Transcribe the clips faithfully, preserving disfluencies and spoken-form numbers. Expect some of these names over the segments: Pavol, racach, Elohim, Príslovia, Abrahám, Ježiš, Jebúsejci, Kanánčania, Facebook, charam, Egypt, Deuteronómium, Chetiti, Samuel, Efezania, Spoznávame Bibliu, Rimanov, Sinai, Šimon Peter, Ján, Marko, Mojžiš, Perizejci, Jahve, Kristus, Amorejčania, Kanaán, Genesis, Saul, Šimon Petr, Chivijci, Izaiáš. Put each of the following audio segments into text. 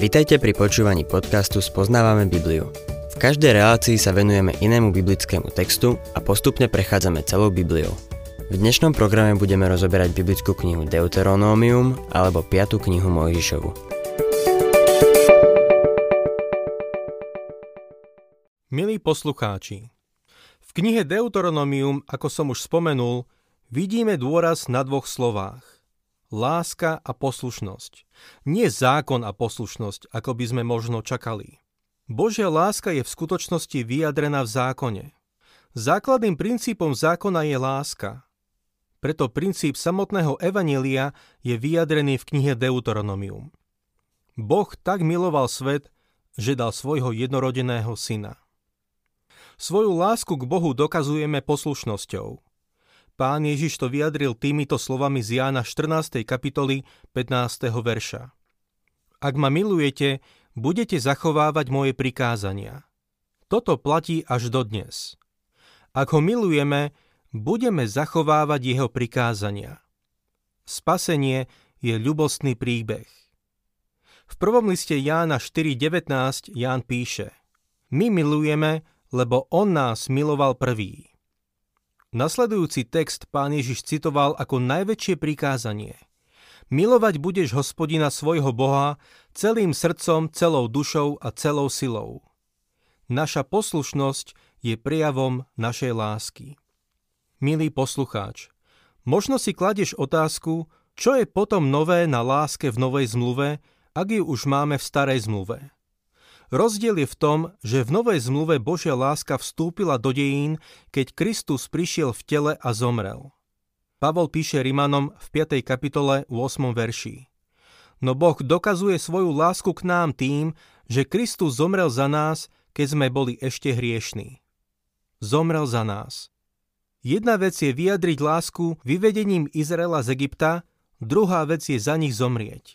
Vitajte pri počúvaní podcastu Spoznávame Bibliu. V každej relácii sa venujeme inému biblickému textu a postupne prechádzame celou Bibliou. V dnešnom programe budeme rozoberať biblickú knihu Deuteronómium alebo piatu knihu Mojžišovu. Milí poslucháči, v knihe Deuteronómium, ako som už spomenul, vidíme dôraz na dvoch slovách. Láska a poslušnosť. Nie zákon a poslušnosť, ako by sme možno čakali. Božia láska je v skutočnosti vyjadrená v zákone. Základným princípom zákona je láska. Preto princíp samotného evanjelia je vyjadrený v knihe Deuteronomium. Boh tak miloval svet, že dal svojho jednorodeného syna. Svoju lásku k Bohu dokazujeme poslušnosťou. Pán Ježiš to vyjadril týmito slovami z Jána štrnástej kapitoly pätnásteho verša. Ak ma milujete, budete zachovávať moje prikázania. Toto platí až dodnes. Ak ho milujeme, budeme zachovávať jeho prikázania. Spasenie je ľubostný príbeh. V prvom liste Jána štyri devätnásť Ján píše: My milujeme, lebo on nás miloval prvý. Nasledujúci text Pán Ježiš citoval ako najväčšie prikázanie. Milovať budeš Hospodina svojho Boha celým srdcom, celou dušou a celou silou. Naša poslušnosť je prejavom našej lásky. Milý poslucháč, možno si kladieš otázku, čo je potom nové na láske v Novej zmluve, ak ju už máme v Starej zmluve. Rozdiel je v tom, že v Novej zmluve Božia láska vstúpila do dejín, keď Kristus prišiel v tele a zomrel. Pavol píše Rimanom v piatej kapitole ôsmom verši. No Boh dokazuje svoju lásku k nám tým, že Kristus zomrel za nás, keď sme boli ešte hriešní. Zomrel za nás. Jedna vec je vyjadriť lásku vyvedením Izraela z Egypta, druhá vec je za nich zomrieť.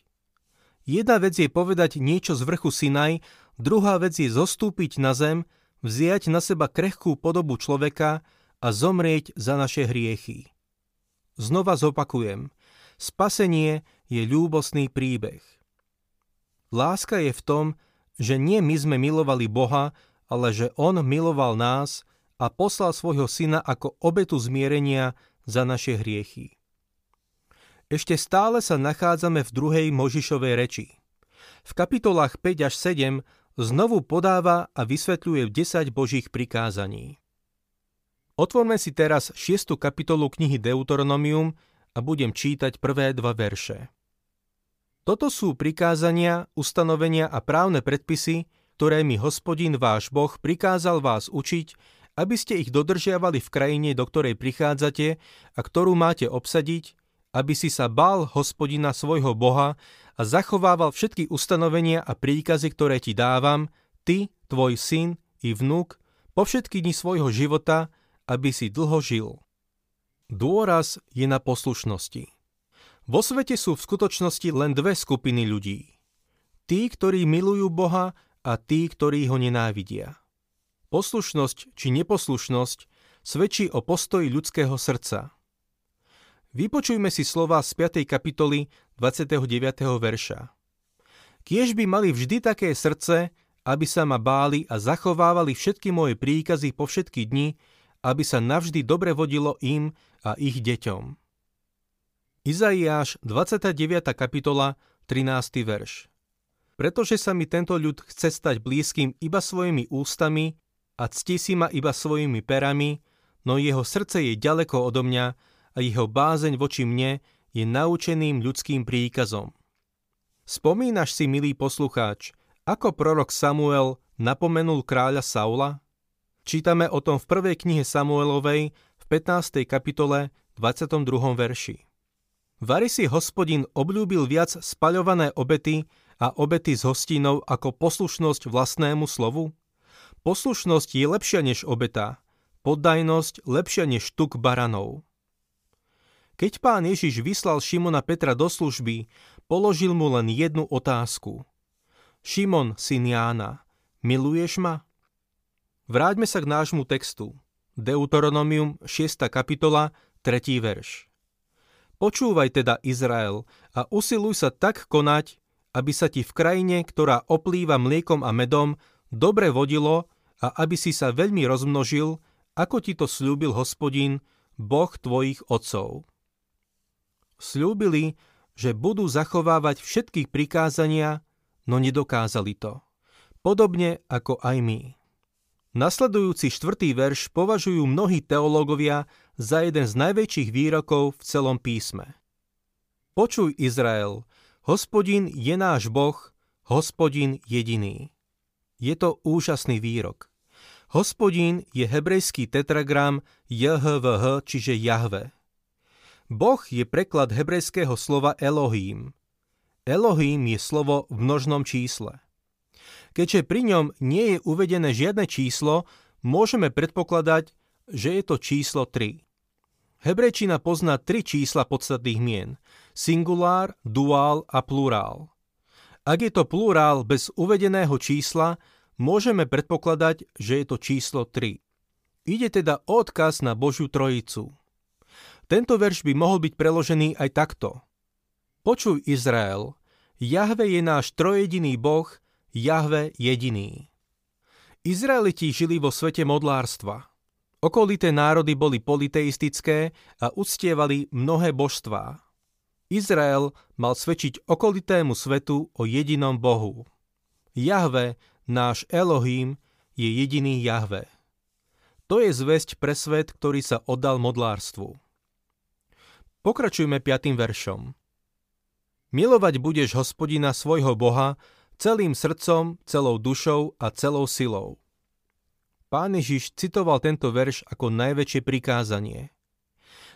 Jedna vec je povedať niečo z vrchu Sinai, druhá vec je zostúpiť na zem, vziať na seba krehkú podobu človeka a zomrieť za naše hriechy. Znova zopakujem, spasenie je ľúbostný príbeh. Láska je v tom, že nie my sme milovali Boha, ale že on miloval nás a poslal svojho syna ako obetu zmierenia za naše hriechy. Ešte stále sa nachádzame v druhej Mojžišovej reči. V kapitolách päť až sedem znovu podáva a vysvetľuje desať Božích prikázaní. Otvorme si teraz šiestu kapitolu knihy Deuteronomium a budem čítať prvé dva verše. Toto sú prikázania, ustanovenia a právne predpisy, ktoré mi Hospodin váš Boh prikázal vás učiť, aby ste ich dodržiavali v krajine, do ktorej prichádzate a ktorú máte obsadiť, aby si sa bál Hospodina svojho Boha a zachovával všetky ustanovenia a príkazy, ktoré ti dávam, ty, tvoj syn i vnuk, po všetky dni svojho života, aby si dlho žil. Dôraz je na poslušnosti. Vo svete sú v skutočnosti len dve skupiny ľudí. Tí, ktorí milujú Boha a tí, ktorí ho nenávidia. Poslušnosť či neposlušnosť svedčí o postoji ľudského srdca. Vypočujme si slova z piatej kapitoly dvadsiateho deviateho verša. Kiež by mali vždy také srdce, aby sa ma báli a zachovávali všetky moje príkazy po všetky dni, aby sa navždy dobre vodilo im a ich deťom. Izaiáš dvadsiata deviata kapitola trinásty verš. Pretože sa mi tento ľud chce stať blízkym iba svojimi ústami a cti si ma iba svojimi perami, no jeho srdce je ďaleko odo mňa, a jeho bázeň voči mne je naučeným ľudským príkazom. Spomínaš si, milý poslucháč, ako prorok Samuel napomenul kráľa Saula? Čítame o tom v prvej knihe Samuelovej v pätnástej kapitole dvadsiatom druhom verši. Vari si Hospodin obľúbil viac spaľované obety a obety s hostinou ako poslušnosť vlastnému slovu? Poslušnosť je lepšia než obeta, poddajnosť lepšia než tuk baranov. Keď pán Ježiš vyslal Šimona Petra do služby, položil mu len jednu otázku. Šimon, syn Jána, miluješ ma? Vráťme sa k nášmu textu. Deuteronomium šiesta kapitola, tretí verš. Počúvaj teda, Izrael, a usiluj sa tak konať, aby sa ti v krajine, ktorá oplýva mliekom a medom, dobre vodilo a aby si sa veľmi rozmnožil, ako ti to sľúbil Hospodin, Boh tvojich otcov. Sľúbili, že budú zachovávať všetky prikázania, no nedokázali to. Podobne ako aj my. Nasledujúci štvrtý verš považujú mnohí teológovia za jeden z najväčších výrokov v celom písme. Počuj, Izrael, Hospodin je náš Boh, Hospodin jediný. Je to úžasný výrok. Hospodin je hebrejský tetragram Jahveh, čiže Jahve. Boh je preklad hebrejského slova Elohim. Elohim je slovo v množnom čísle. Keďže pri ňom nie je uvedené žiadne číslo, môžeme predpokladať, že je to číslo tri. Hebrejčina pozná tri čísla podstatných mien. Singulár, duál a plurál. Ak je to plurál bez uvedeného čísla, môžeme predpokladať, že je to číslo tri. Ide teda o odkaz na Božiu Trojicu. Tento verš by mohol byť preložený aj takto. Počuj, Izrael, Jahve je náš trojediný Boh, Jahve jediný. Izraeliti žili vo svete modlárstva. Okolité národy boli politeistické a uctievali mnohé božstvá. Izrael mal svedčiť okolitému svetu o jedinom Bohu. Jahve, náš Elohim, je jediný Jahve. To je zvesť pre svet, ktorý sa oddal modlárstvu. Pokračujme piatym veršom. Milovať budeš Hospodina svojho Boha celým srdcom, celou dušou a celou silou. Pán Ježiš citoval tento verš ako najväčšie prikázanie.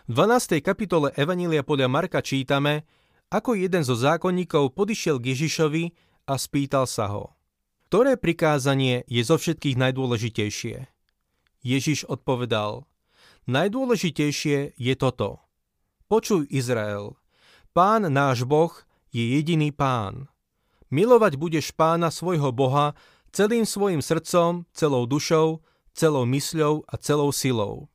V dvanástej kapitole Evanjelia podľa Marka čítame, ako jeden zo zákonníkov podišiel k Ježišovi a spýtal sa ho: ktoré prikázanie je zo všetkých najdôležitejšie? Ježiš odpovedal: najdôležitejšie je toto. Počuj, Izrael, Pán náš Boh je jediný Pán. Milovať budeš Pána svojho Boha celým svojim srdcom, celou dušou, celou mysľou a celou silou.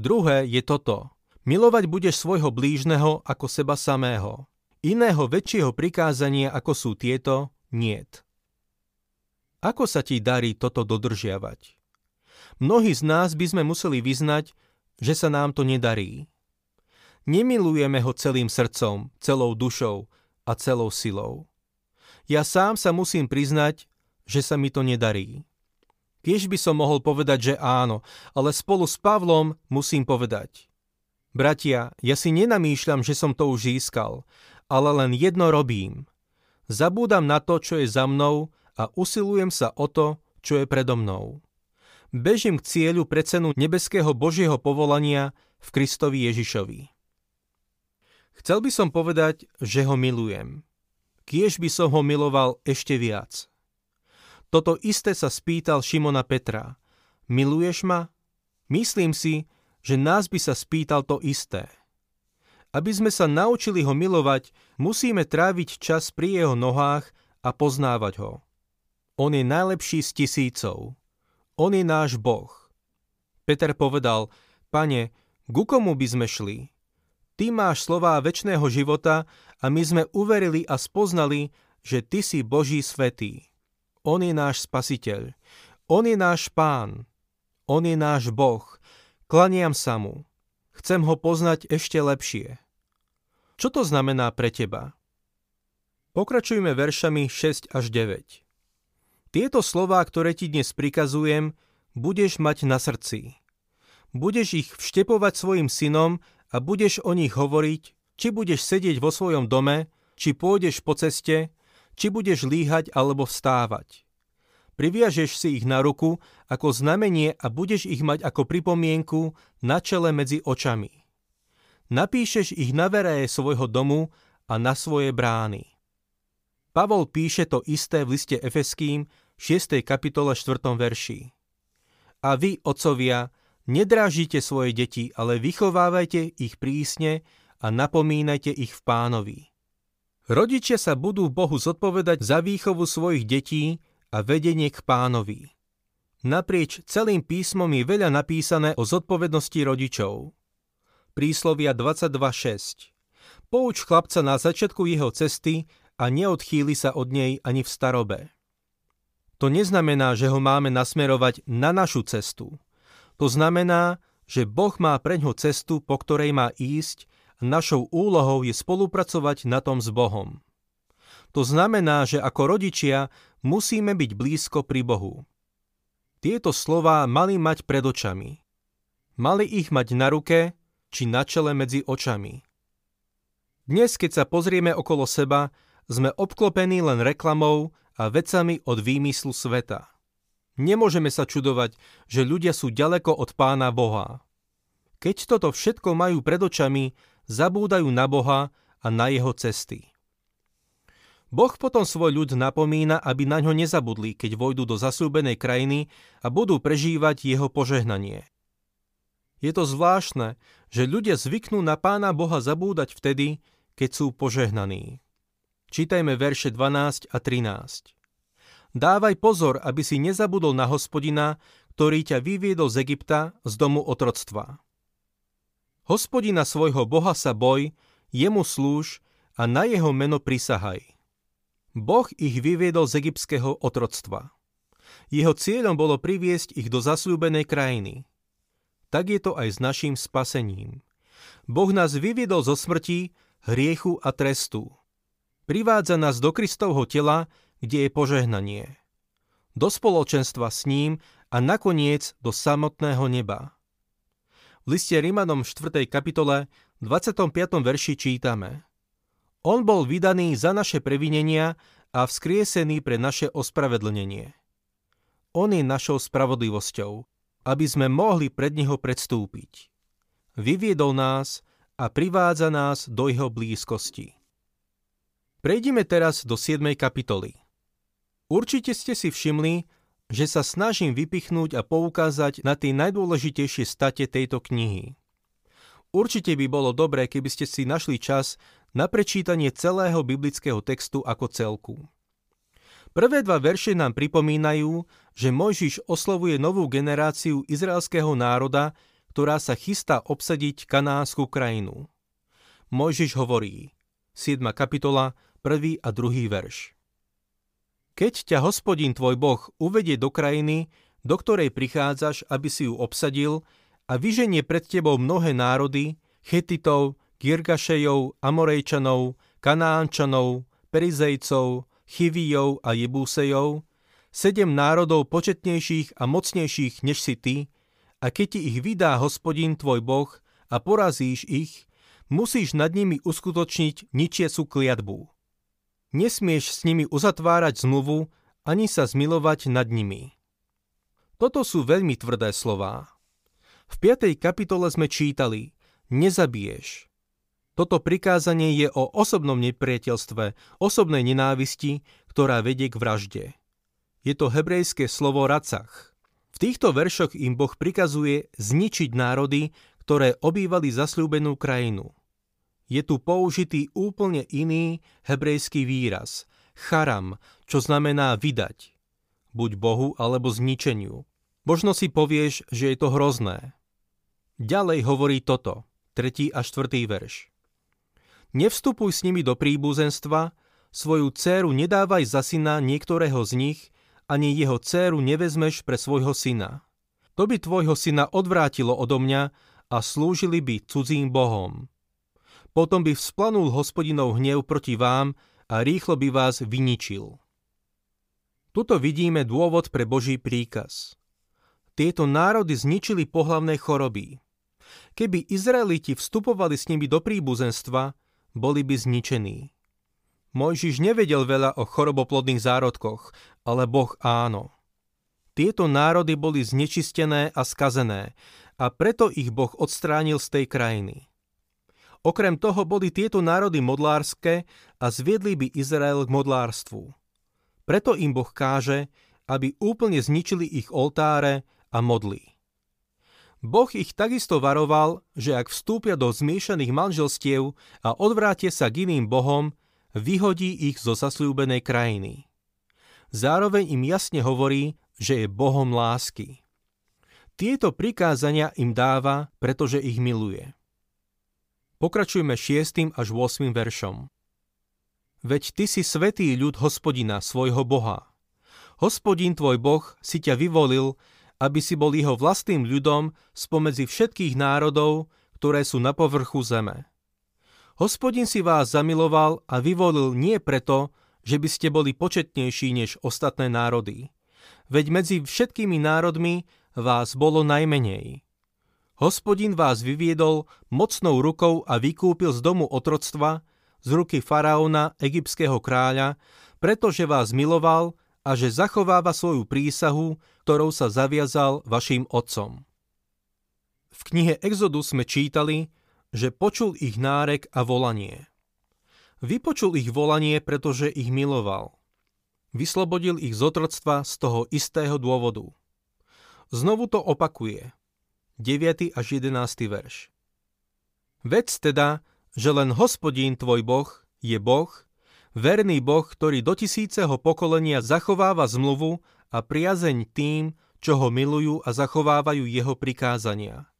Druhé je toto. Milovať budeš svojho blížneho ako seba samého. Iného väčšieho prikázania ako sú tieto, niet. Ako sa ti darí toto dodržiavať? Mnohí z nás by sme museli vyznať, že sa nám to nedarí. Nemilujeme ho celým srdcom, celou dušou a celou silou. Ja sám sa musím priznať, že sa mi to nedarí. Tiež by som mohol povedať, že áno, ale spolu s Pavlom musím povedať: bratia, ja si nenamýšľam, že som to už získal, ale len jedno robím. Zabúdam na to, čo je za mnou a usilujem sa o to, čo je predo mnou. Bežím k cieľu pre cenu nebeského Božieho povolania v Kristovi Ježišovi. Chcel by som povedať, že ho milujem. Kiež by som ho miloval ešte viac. Toto isté sa spýtal Šimona Petra: miluješ ma? Myslím si, že nás by sa spýtal to isté. Aby sme sa naučili ho milovať, musíme tráviť čas pri jeho nohách a poznávať ho. On je najlepší z tisícov. On je náš Boh. Peter povedal: Pane, ku komu by sme šli? Ty máš slová večného života a my sme uverili a spoznali, že Ty si Boží svätý. On je náš Spasiteľ. On je náš Pán. On je náš Boh. Klaniam sa mu. Chcem ho poznať ešte lepšie. Čo to znamená pre teba? Pokračujme veršami šesť až deväť. Tieto slová, ktoré ti dnes prikazujem, budeš mať na srdci. Budeš ich vštepovať svojim synom a budeš o nich hovoriť, či budeš sedieť vo svojom dome, či pôjdeš po ceste, či budeš líhať alebo vstávať. Priviažeš si ich na ruku ako znamenie a budeš ich mať ako pripomienku na čele medzi očami. Napíšeš ich na veraje svojho domu a na svoje brány. Pavol píše to isté v liste Efeským šiestej kapitole štvrtom verši. A vy, otcovia, nedráždite svoje deti, ale vychovávajte ich prísne a napomínajte ich v Pánovi. Rodičia sa budú Bohu zodpovedať za výchovu svojich detí a vedenie k Pánovi. Naprieč celým písmom je veľa napísané o zodpovednosti rodičov. Príslovia dvadsaťdva šesť. Pouč chlapca na začiatku jeho cesty a neodchýli sa od nej ani v starobe. To neznamená, že ho máme nasmerovať na našu cestu. To znamená, že Boh má preňho cestu, po ktorej má ísť, a našou úlohou je spolupracovať na tom s Bohom. To znamená, že ako rodičia musíme byť blízko pri Bohu. Tieto slová mali mať pred očami. Mali ich mať na ruke či na čele medzi očami. Dnes, keď sa pozrieme okolo seba, sme obklopení len reklamou a vecami od výmyslu sveta. Nemôžeme sa čudovať, že ľudia sú ďaleko od Pána Boha. Keď toto všetko majú pred očami, zabúdajú na Boha a na jeho cesty. Boh potom svoj ľud napomína, aby na ňo nezabudli, keď vojdu do zasľúbenej krajiny a budú prežívať jeho požehnanie. Je to zvláštne, že ľudia zvyknú na Pána Boha zabúdať vtedy, keď sú požehnaní. Čítajme verše dvanásť a trinásť. Dávaj pozor, aby si nezabudol na Hospodina, ktorý ťa vyviedol z Egypta, z domu otroctva. Hospodina svojho Boha sa boj, jemu slúž a na jeho meno prisahaj. Boh ich vyviedol z egyptského otroctva. Jeho cieľom bolo priviesť ich do zasľúbenej krajiny. Tak je to aj s naším spasením. Boh nás vyviedol zo smrti, hriechu a trestu. Privádza nás do Kristovho tela, kde je požehnanie. Do spoločenstva s ním a nakoniec do samotného neba. V liste Rimanom štvrtej kapitole dvadsiatom piatom verši čítame: On bol vydaný za naše previnenia a vzkriesený pre naše ospravedlnenie. On je našou spravodlivosťou, aby sme mohli pred neho predstúpiť. Vyviedol nás a privádza nás do jeho blízkosti. Prejdime teraz do siedmej kapitoly. Určite ste si všimli, že sa snažím vypichnúť a poukázať na tie najdôležitejšie state tejto knihy. Určite by bolo dobré, keby ste si našli čas na prečítanie celého biblického textu ako celku. Prvé dva verše nám pripomínajú, že Mojžiš oslovuje novú generáciu izraelského národa, ktorá sa chystá obsadiť kanánsku krajinu. Mojžiš hovorí, siedma kapitola, prvý a druhý verš. Keď ťa Hospodin tvoj Boh uvedie do krajiny, do ktorej prichádzaš, aby si ju obsadil, a vyženie pred tebou mnohé národy, Chetitov, Girgašejov, Amorejčanov, Kanánčanov, Perizejcov, Chivijov a Jebúsejov, sedem národov početnejších a mocnejších než si ty, a keď ti ich vydá Hospodin tvoj Boh a porazíš ich, musíš nad nimi uskutočniť ničiacu kliatbu. Nesmieš s nimi uzatvárať zmluvu, ani sa zmilovať nad nimi. Toto sú veľmi tvrdé slová. V piatej kapitole sme čítali: Nezabiješ. Toto prikázanie je o osobnom nepriateľstve, osobnej nenávisti, ktorá vedie k vražde. Je to hebrejské slovo racach. V týchto veršoch im Boh prikazuje zničiť národy, ktoré obývali zasľúbenú krajinu. Je tu použitý úplne iný hebrejský výraz, charam, čo znamená vydať. Buď Bohu alebo zničeniu. Možno si povieš, že je to hrozné. Ďalej hovorí toto, tretí a štvrtý verš. Nevstupuj s nimi do príbuzenstva, svoju dcéru nedávaj za syna niektorého z nich, ani jeho dcéru nevezmeš pre svojho syna. To by tvojho syna odvrátilo odo mňa a slúžili by cudzím bohom. Potom by vzplanul Hospodinov hnev proti vám a rýchlo by vás vyničil. Tuto vidíme dôvod pre Boží príkaz. Tieto národy zničili pohlavné choroby. Keby Izraeliti vstupovali s nimi do príbuzenstva, boli by zničení. Mojžiš nevedel veľa o choroboplodných zárodkoch, ale Boh áno. Tieto národy boli znečistené a skazené a preto ich Boh odstránil z tej krajiny. Okrem toho boli tieto národy modlárske a zviedli by Izrael k modlárstvu. Preto im Boh káže, aby úplne zničili ich oltáre a modly. Boh ich takisto varoval, že ak vstúpia do zmiešaných manželstiev a odvrátia sa k iným bohom, vyhodí ich zo zasľúbenej krajiny. Zároveň im jasne hovorí, že je Bohom lásky. Tieto prikázania im dáva, pretože ich miluje. Pokračujme šiestym až ôsmym veršom. Veď ty si svätý ľud Hospodina, svojho Boha. Hospodin tvoj Boh si ťa vyvolil, aby si bol jeho vlastným ľudom spomedzi všetkých národov, ktoré sú na povrchu zeme. Hospodin si vás zamiloval a vyvolil nie preto, že by ste boli početnejší než ostatné národy. Veď medzi všetkými národmi vás bolo najmenej. Hospodin vás vyviedol mocnou rukou a vykúpil z domu otroctva, z ruky faraóna, egyptského kráľa, pretože vás miloval a že zachováva svoju prísahu, ktorou sa zaviazal vašim otcom. V knihe Exodu sme čítali, že počul ich nárek a volanie. Vypočul ich volanie, pretože ich miloval. Vyslobodil ich z otroctva z toho istého dôvodu. Znovu to opakuje. deviaty až jedenásty verš. Vedz teda, že len Hospodín tvoj Boh je Boh, verný Boh, ktorý do tisíceho pokolenia zachováva zmluvu a priazeň tým, čo ho milujú a zachovávajú jeho prikázania.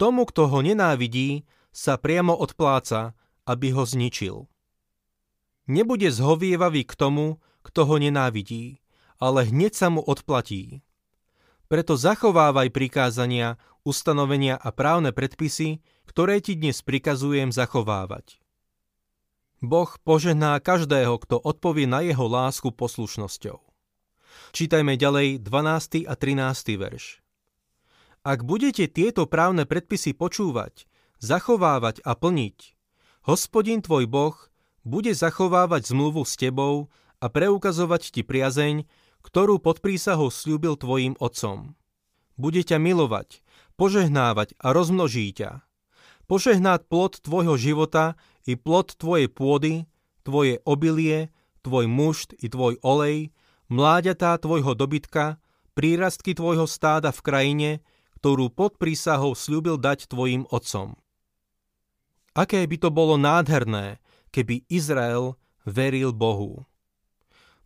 Tomu, kto ho nenávidí, sa priamo odpláca, aby ho zničil. Nebude zhovievavý k tomu, kto ho nenávidí, ale hneď sa mu odplatí. Preto zachovávaj prikázania, ustanovenia a právne predpisy, ktoré ti dnes prikazujem zachovávať. Boh požehná každého, kto odpovie na jeho lásku poslušnosťou. Čítajme ďalej dvanásty a trinásty verš. Ak budete tieto právne predpisy počúvať, zachovávať a plniť, Hospodin tvoj Boh bude zachovávať zmluvu s tebou a preukazovať ti priazeň, ktorú pod prísahou sľúbil tvojim otcom. Bude ťa milovať, požehnávať a rozmnoží ťa. Požehná plod tvojho života i plod tvojej pôdy, tvoje obilie, tvoj mušt i tvoj olej, mláďatá tvojho dobytka, prírastky tvojho stáda v krajine, ktorú pod prísahou sľúbil dať tvojim otcom. Aké by to bolo nádherné, keby Izrael veril Bohu.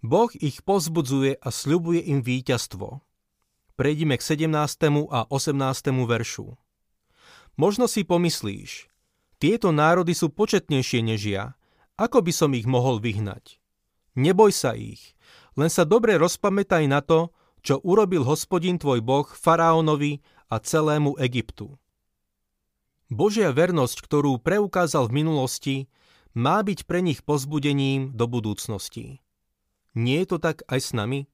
Boh ich povzbudzuje a sľubuje im víťazstvo. Prejdime k sedemnástemu a osemnástemu veršu. Možno si pomyslíš, tieto národy sú početnejšie než ja, ako by som ich mohol vyhnať? Neboj sa ich, len sa dobre rozpamätaj na to, čo urobil Hospodin tvoj Boh faraónovi a celému Egyptu. Božia vernosť, ktorú preukázal v minulosti, má byť pre nich povzbudením do budúcnosti. Nie je to tak aj s nami?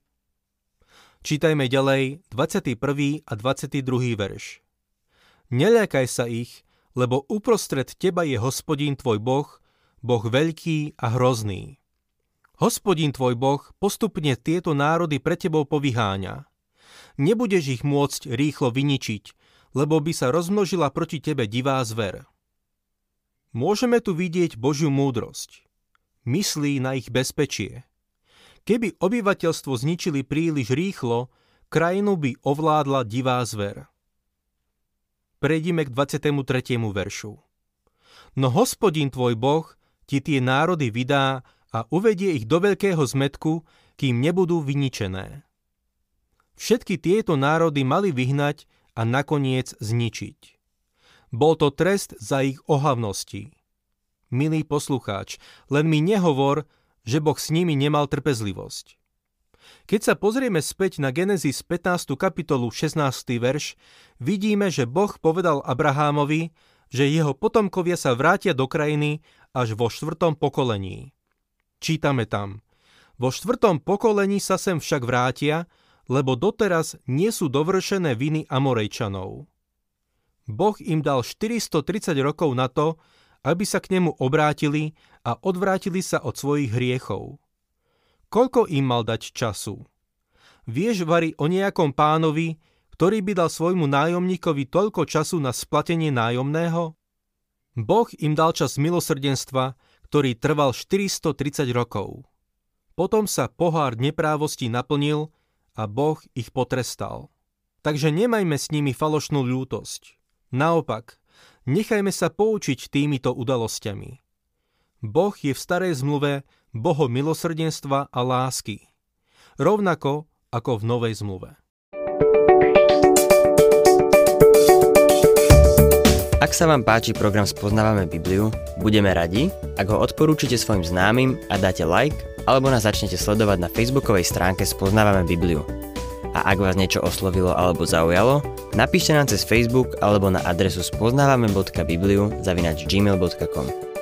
Čítajme ďalej dvadsiaty prvý a dvadsiaty druhý verš. Neľakaj sa ich, lebo uprostred teba je Hospodín tvoj Boh, Boh veľký a hrozný. Hospodín tvoj Boh postupne tieto národy pre tebou povyháňa. Nebudeš ich môcť rýchlo vyničiť, lebo by sa rozmnožila proti tebe divá zver. Môžeme tu vidieť Božiu múdrosť. Myslí na ich bezpečie. Keby obyvateľstvo zničili príliš rýchlo, krajinu by ovládla divá zver. Prejdime k dvadsiatemu tretiemu veršu. No Hospodin tvoj Boh ti tie národy vydá a uvedie ich do veľkého zmetku, kým nebudú vyničené. Všetky tieto národy mali vyhnať a nakoniec zničiť. Bol to trest za ich ohavnosti. Milý poslucháč, len mi nehovor, že Boh s nimi nemal trpezlivosť. Keď sa pozrieme späť na Genesis pätnástu kapitolu šestnásty verš, vidíme, že Boh povedal Abrahámovi, že jeho potomkovia sa vrátia do krajiny až vo štvrtom pokolení. Čítame tam. Vo štvrtom pokolení sa sem však vrátia, lebo doteraz nie sú dovršené viny Amorejčanov. Boh im dal štyristotridsať rokov na to, aby sa k nemu obrátili a odvrátili sa od svojich hriechov. Koľko im mal dať času? Vieš vari o nejakom pánovi, ktorý by dal svojmu nájomníkovi toľko času na splatenie nájomného? Boh im dal čas milosrdenstva, ktorý trval štyristotridsať rokov. Potom sa pohár neprávosti naplnil a Boh ich potrestal. Takže nemajme s nimi falošnú ľútosť. Naopak, nechajme sa poučiť týmito udalosťami. Boh je v starej zmluve Bohom milosrdenstva a lásky, rovnako ako v novej zmluve. Ak sa vám páči program Spoznávame Bibliu, budeme radi, ak ho odporúčite svojim známym a dáte like, alebo nás začnete sledovať na facebookovej stránke Spoznávame Bibliu. A ak vás niečo oslovilo alebo zaujalo, napíšte nám cez Facebook alebo na adresu spoznávame bodka bibliu zavináč gmail bodka com.